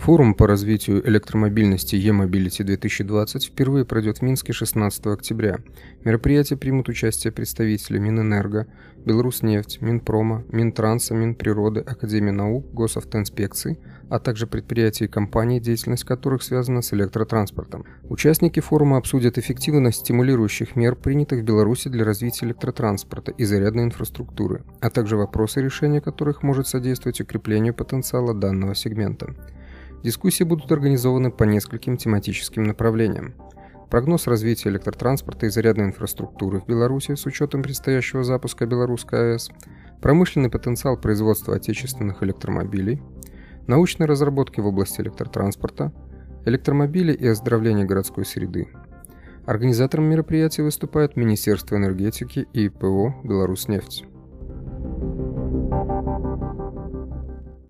Форум по развитию электромобильности E-Mobility 2020 впервые пройдет в Минске 16 октября. В мероприятии примут участие представители Минэнерго, Белоруснефть, Минпрома, Минтранса, Минприроды, Академии наук, Госавтоинспекции, а также предприятия и компании, деятельность которых связана с электротранспортом. Участники форума обсудят эффективность стимулирующих мер, принятых в Беларуси для развития электротранспорта и зарядной инфраструктуры, а также вопросы, решения которых может содействовать укреплению потенциала данного сегмента. Дискуссии будут организованы по нескольким тематическим направлениям. Прогноз развития электротранспорта и зарядной инфраструктуры в Беларуси с учетом предстоящего запуска Белорусской АЭС, промышленный потенциал производства отечественных электромобилей, научные разработки в области электротранспорта, электромобили и оздоровление городской среды. Организатором мероприятия выступают Министерство энергетики и ПО «Белоруснефть».